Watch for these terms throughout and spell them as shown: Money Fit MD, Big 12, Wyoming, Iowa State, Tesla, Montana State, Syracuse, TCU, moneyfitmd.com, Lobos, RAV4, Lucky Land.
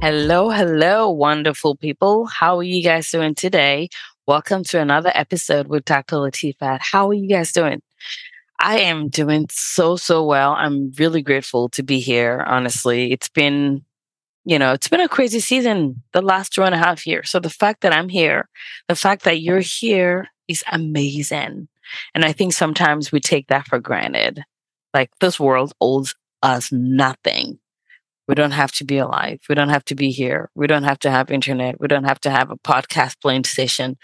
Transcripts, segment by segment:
Hello, hello, wonderful people. How are you guys doing today? Welcome to another episode with Dr. Latifat. How are you guys doing? I am doing so well. I'm really grateful to be here, honestly. It's been a crazy season the last 2.5 years. So the fact that I'm here, the fact that you're here is amazing. And I think sometimes we take that for granted. Like, this world owes us nothing. We don't have to be alive. We don't have to be here. We don't have to have internet. We don't have to have a podcast playing station.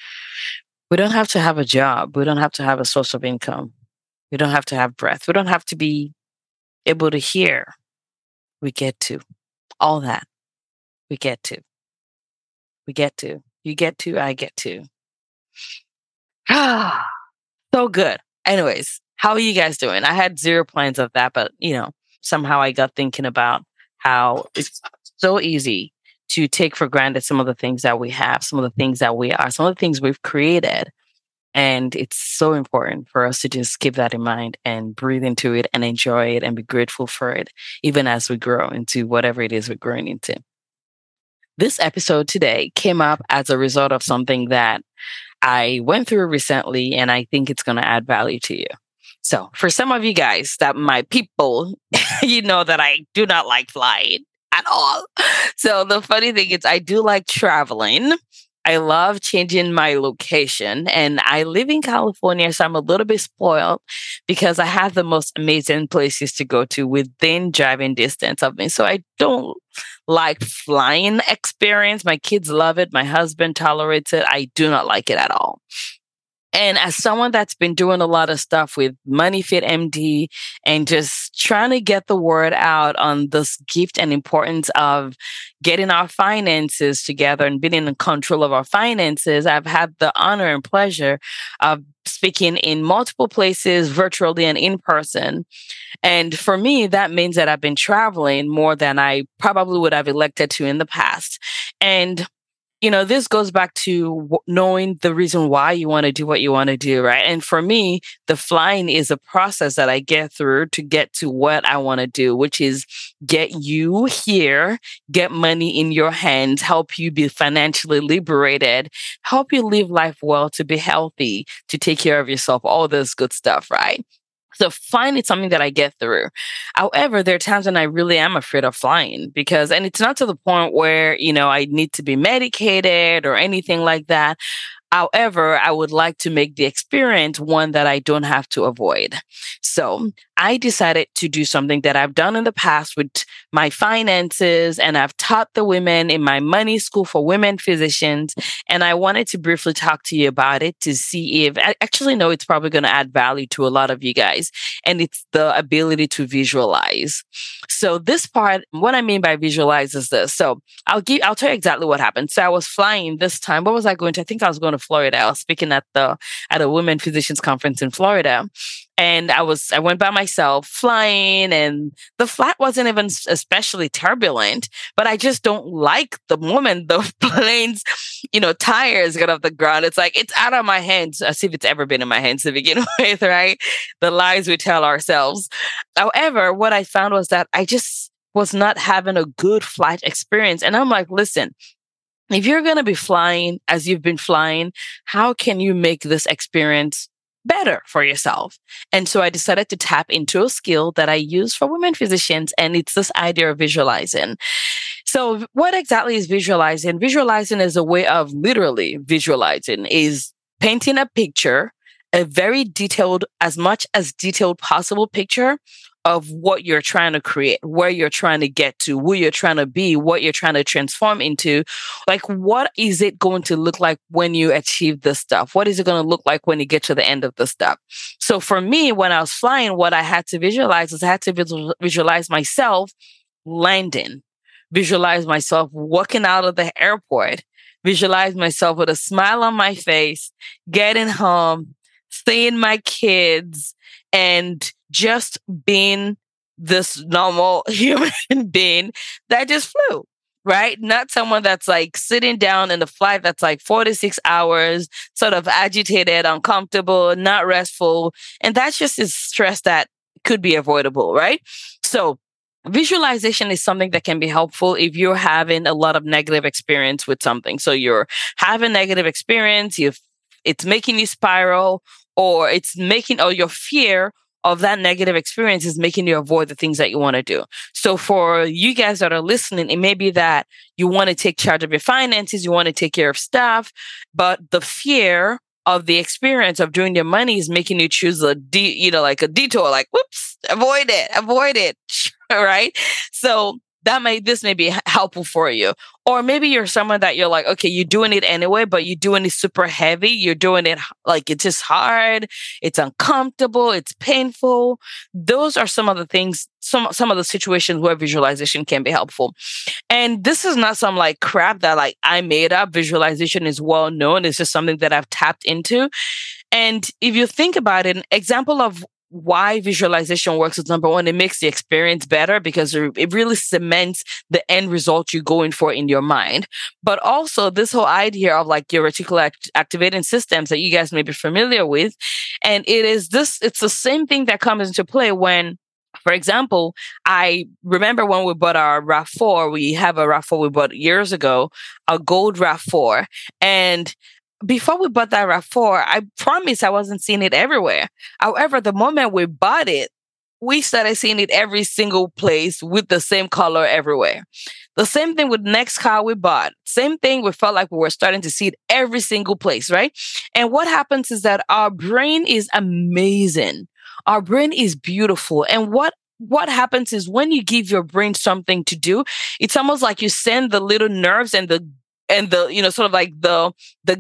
We don't have to have a job. We don't have to have a source of income. We don't have to have breath. We don't have to be able to hear. We get to. All that. We get to. We get to. You get to. I get to. Ah, so good. Anyways, how are you guys doing? I had zero plans of that, but somehow I got thinking about how it's so easy to take for granted some of the things that we have, some of the things that we are, some of the things we've created. And it's so important for us to just keep that in mind and breathe into it and enjoy it and be grateful for it, even as we grow into whatever it is we're growing into. This episode today came up as a result of something that I went through recently, and I think it's going to add value to you. So for some of you guys that my people, you know that I do not like flying at all. So the funny thing is, I do like traveling. I love changing my location, and I live in California, so I'm a little bit spoiled because I have the most amazing places to go to within driving distance of me. So I don't like flying experience. My kids love it. My husband tolerates it. I do not like it at all. And as someone that's been doing a lot of stuff with Money Fit MD and just trying to get the word out on this gift and importance of getting our finances together and being in control of our finances, I've had the honor and pleasure of speaking in multiple places, virtually and in person. And for me, that means that I've been traveling more than I probably would have elected to in the past. And this goes back to knowing the reason why you want to do what you want to do, right? And for me, the flying is a process that I get through to get to what I want to do, which is get you here, get money in your hands, help you be financially liberated, help you live life well, to be healthy, to take care of yourself, all this good stuff, right? So flying is something that I get through. However, there are times when I really am afraid of flying because, and it's not to the point where, I need to be medicated or anything like that. However, I would like to make the experience one that I don't have to avoid. So I decided to do something that I've done in the past with my finances, and I've taught the women in my money school for women physicians. And I wanted to briefly talk to you about it to see if I actually know it's probably going to add value to a lot of you guys. And it's the ability to visualize. So this part, what I mean by visualize is this. So I'll tell you exactly what happened. So I was flying this time. What was I going to? I think I was going to Florida. I was speaking at a women physicians conference in Florida, and I went by myself flying, and the flight wasn't even especially turbulent, but I just don't like the moment the plane's tires get off the ground. It's like, it's out of my hands, as if it's ever been in my hands to begin with, right? The lies we tell ourselves. However, what I found was that I just was not having a good flight experience. And I'm like, listen, if you're going to be flying as you've been flying, how can you make this experience better for yourself? And so I decided to tap into a skill that I use for women physicians, and it's this idea of visualizing. So what exactly is visualizing? Visualizing is a way of literally visualizing, is painting a picture, a very detailed, as much as detailed possible picture of what you're trying to create, where you're trying to get to, who you're trying to be, what you're trying to transform into. Like, what is it going to look like when you achieve this stuff? What is it going to look like when you get to the end of this stuff? So for me, when I was flying, what I had to visualize is I had to visualize myself landing, visualize myself walking out of the airport, visualize myself with a smile on my face, getting home, seeing my kids, and just being this normal human being that just flew, right? Not someone that's like sitting down in a flight that's like 46 hours, sort of agitated, uncomfortable, not restful. And that's just is stress that could be avoidable, right? So visualization is something that can be helpful if you're having a lot of negative experience with something. So you're having negative experience, it's making you spiral, or your fear of that negative experience is making you avoid the things that you want to do. So for you guys that are listening, it may be that you want to take charge of your finances, you want to take care of stuff, but the fear of the experience of doing your money is making you choose a detour, like, whoops, avoid it, right? So this may be helpful for you. Or maybe you're someone that you're like, okay, you're doing it anyway, but you're doing it super heavy. You're doing it like it's just hard. It's uncomfortable. It's painful. Those are some of the things, some of the situations where visualization can be helpful. And this is not some like crap that like I made up. Visualization is well known. It's just something that I've tapped into. And if you think about it, an example of why visualization works is, number one, it makes the experience better because it really cements the end result you're going for in your mind. But also this whole idea of like your reticular activating systems that you guys may be familiar with. And it's the same thing that comes into play when, for example, I remember when we bought our RAV4, we have a RAV4 we bought years ago, a gold RAV4. And before we bought that RAV4, I promise I wasn't seeing it everywhere. However, the moment we bought it, we started seeing it every single place with the same color everywhere. The same thing with next car we bought. Same thing, we felt like we were starting to see it every single place, right? And what happens is that our brain is amazing. Our brain is beautiful. And what happens is when you give your brain something to do, it's almost like you send the little nerves and the sort of like the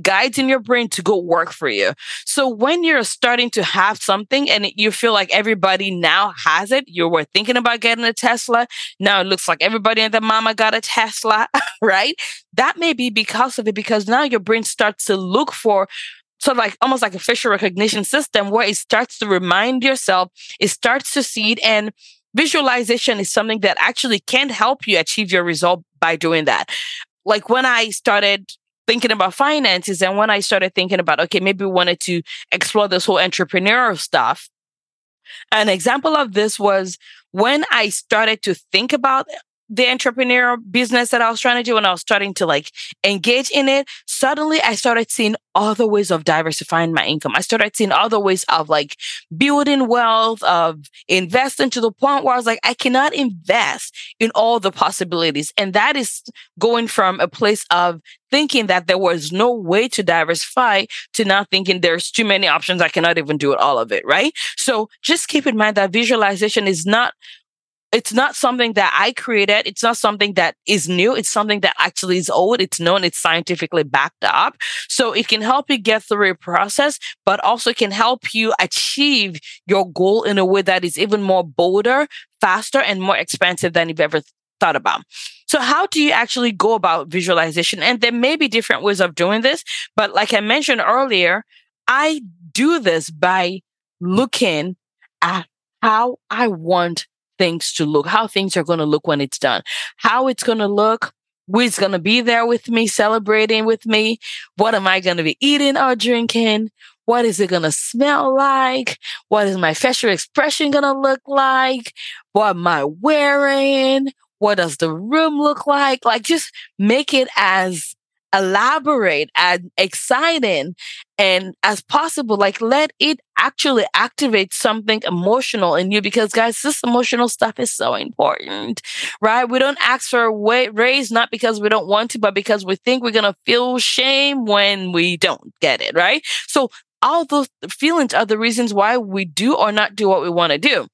guides in your brain to go work for you. So when you're starting to have something and you feel like everybody now has it, you were thinking about getting a Tesla. Now it looks like everybody and their mama got a Tesla, right? That may be because of it, because now your brain starts to look for sort of like almost like a facial recognition system where it starts to remind yourself, it starts to see it. And visualization is something that actually can help you achieve your result by doing that. Like when I started thinking about finances and when I started thinking about, okay, maybe we wanted to explore this whole entrepreneurial stuff. An example of this was when I started to think about the entrepreneurial business that I was trying to do, when I was starting to like engage in it, suddenly I started seeing other ways of diversifying my income. I started seeing other ways of like building wealth, of investing, to the point where I was like, I cannot invest in all the possibilities. And that is going from a place of thinking that there was no way to diversify to now thinking there's too many options. I cannot even do all of it, right? So just keep in mind that visualization is it's not something that I created. It's not something that is new. It's something that actually is old. It's known. It's scientifically backed up. So it can help you get through a process, but also can help you achieve your goal in a way that is even more bolder, faster, and more expansive than you've ever thought about. So how do you actually go about visualization? And there may be different ways of doing this, but like I mentioned earlier, I do this by looking at how I want things to look, how things are going to look when it's done, how it's going to look, who's going to be there with me, celebrating with me, what am I going to be eating or drinking, what is it going to smell like, what is my facial expression going to look like, what am I wearing, what does the room look like. Like just make it as elaborate and exciting and as possible. Like let it actually activate something emotional in you, because guys, this emotional stuff is so important, right? We don't ask for a raise, not because we don't want to, but because we think we're going to feel shame when we don't get it, right? So all those feelings are the reasons why we do or not do what we want to do.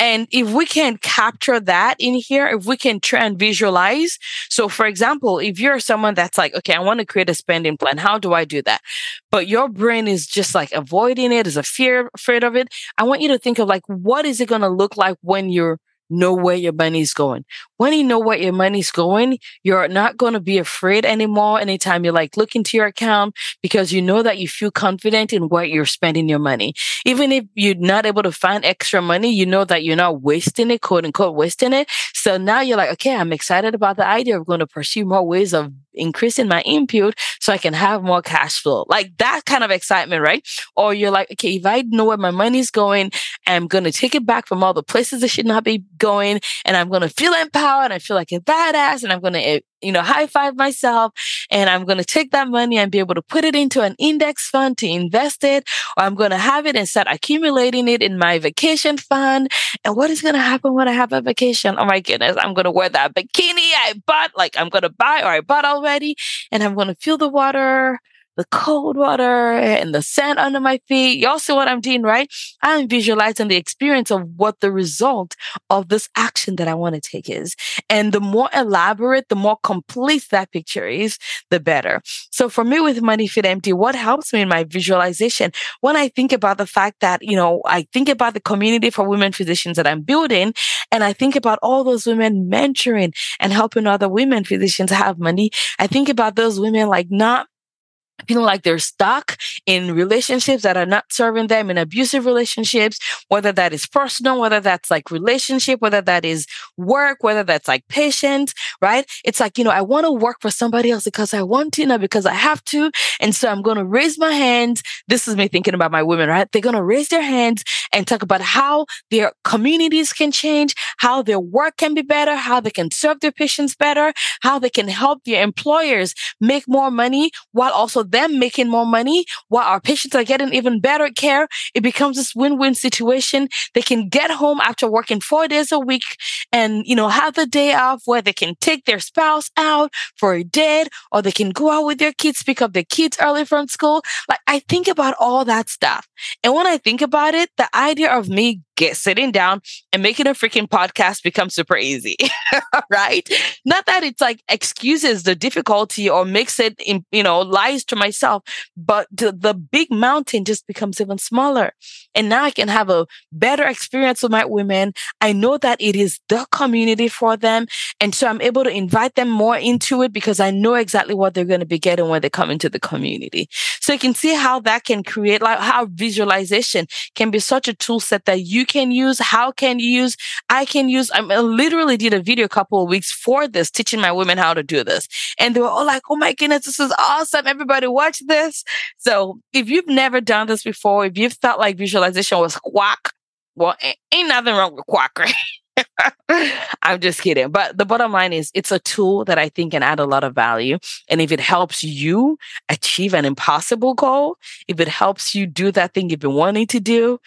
And if we can capture that in here, if we can try and visualize. So for example, if you're someone that's like, okay, I want to create a spending plan. How do I do that? But your brain is just like avoiding it, is afraid of it. I want you to think of like, what is it going to look like when you're know where your money's going. When you know where your money's going, you're not going to be afraid anymore anytime you're like look into your account, because you know that you feel confident in where you're spending your money. Even if you're not able to find extra money, you know that you're not wasting it, quote unquote, wasting it. So now you're like, okay, I'm excited about the idea of going to pursue more ways of increasing my input so I can have more cash flow. Like that kind of excitement, right? Or you're like, okay, if I know where my money's going, I'm going to take it back from all the places it should not be going, and I'm going to feel empowered. I feel like a badass, and I'm going to, high five myself, and I'm going to take that money and be able to put it into an index fund to invest it, or I'm going to have it and start accumulating it in my vacation fund. And what is going to happen when I have a vacation? Oh my goodness, I'm going to wear that bikini I bought already, and I'm going to feel the water, the cold water, and the sand under my feet. Y'all see what I'm doing, right? I'm visualizing the experience of what the result of this action that I want to take is. And the more elaborate, the more complete that picture is, the better. So for me with Money Fit MD, what helps me in my visualization? When I think about the fact that, I think about the community for women physicians that I'm building, and I think about all those women mentoring and helping other women physicians have money. I think about those women like not feeling like they're stuck in relationships that are not serving them, in abusive relationships, whether that is personal, whether that's like relationship, whether that is work, whether that's like patient, right? It's like, I want to work for somebody else because I want to, not because I have to. And so I'm going to raise my hands. This is me thinking about my women, right? They're going to raise their hands and talk about how their communities can change, how their work can be better, how they can serve their patients better, how they can help their employers make more money while also them making more money, while our patients are getting even better care. It becomes this win-win situation. They can get home after working 4 days a week and, have the day off where they can take their spouse out for a date, or they can go out with their kids, pick up their kids early from school. Like, I think about all that stuff. And when I think about it, the idea of me sitting down and making a freaking podcast becomes super easy, right? Not that it's like excuses the difficulty or makes it, lies to myself, but the big mountain just becomes even smaller. And now I can have a better experience with my women. I know that it is the community for them. And so I'm able to invite them more into it because I know exactly what they're going to be getting when they come into the community. So you can see how that can create, like how visualization can be such a tool set that you can use, how can you use, I can use. I literally did a video a couple of weeks for this, teaching my women how to do this. And they were all like, oh my goodness, this is awesome. Everybody watch this. So if you've never done this before, if you've thought like visualization was quack, well, ain't nothing wrong with quack, right? I'm just kidding. But the bottom line is it's a tool that I think can add a lot of value. And if it helps you achieve an impossible goal, if it helps you do that thing you've been wanting to do,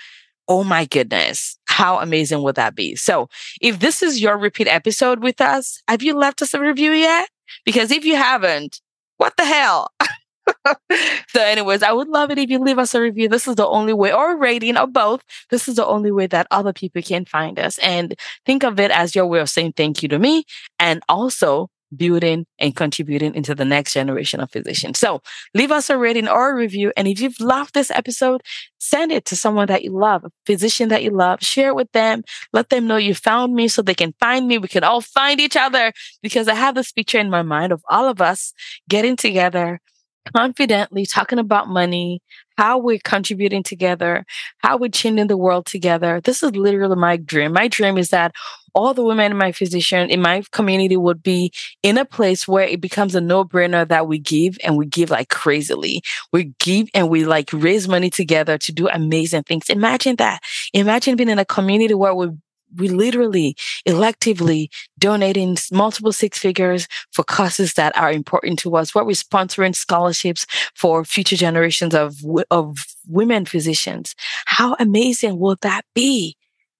oh my goodness, how amazing would that be? So if this is your repeat episode with us, have you left us a review yet? Because if you haven't, what the hell? So anyways, I would love it if you leave us a review. This is the only way, or a rating, or both. This is the only way that other people can find us. And think of it as your way of saying thank you to me, and also building and contributing into the next generation of physicians. So leave us a rating or a review. And if you've loved this episode, send it to someone that you love, a physician that you love, share it with them, let them know you found me so they can find me. We can all find each other, because I have this picture in my mind of all of us getting together confidently, talking about money, how we're contributing together, how we're changing the world together. This is literally my dream. My dream is that all the women in my community would be in a place where it becomes a no-brainer that we give, and we give like crazily. We give and we like raise money together to do amazing things. Imagine that. Imagine being in a community where we literally electively donating multiple six figures for causes that are important to us, where we're sponsoring scholarships for future generations of women physicians. How amazing will that be?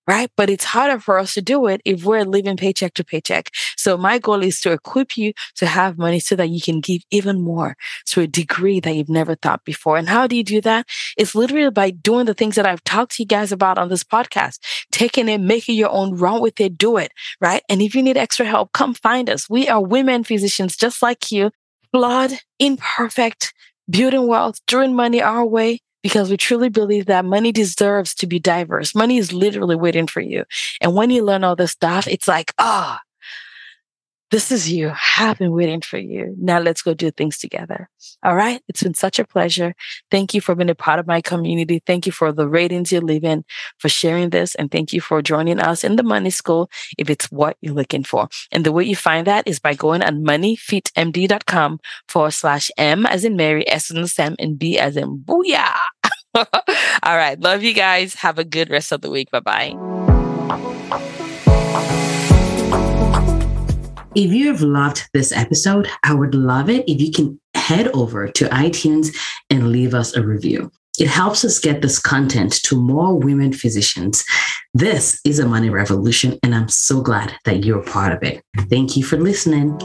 Right? But it's harder for us to do it if we're living paycheck to paycheck. So my goal is to equip you to have money so that you can give even more to a degree that you've never thought before. And how do you do that? It's literally by doing the things that I've talked to you guys about on this podcast, taking it, making your own, run with it, do it, right? And if you need extra help, come find us. We are women physicians just like you, flawed, imperfect, building wealth, drawing money our way, because we truly believe that money deserves to be diverse. Money is literally waiting for you. And when you learn all this stuff, it's like, oh, this is you. I've been waiting for you. Now let's go do things together. All right. It's been such a pleasure. Thank you for being a part of my community. Thank you for the ratings you're leaving, for sharing this. And thank you for joining us in the Money School if it's what you're looking for. And the way you find that is by going on moneyfitmd.com /M as in Mary, S as in Sam, and B as in Booyah. All right. Love you guys. Have a good rest of the week. Bye-bye. If you have loved this episode, I would love it if you can head over to iTunes and leave us a review. It helps us get this content to more women physicians. This is a money revolution, and I'm so glad that you're a part of it. Thank you for listening.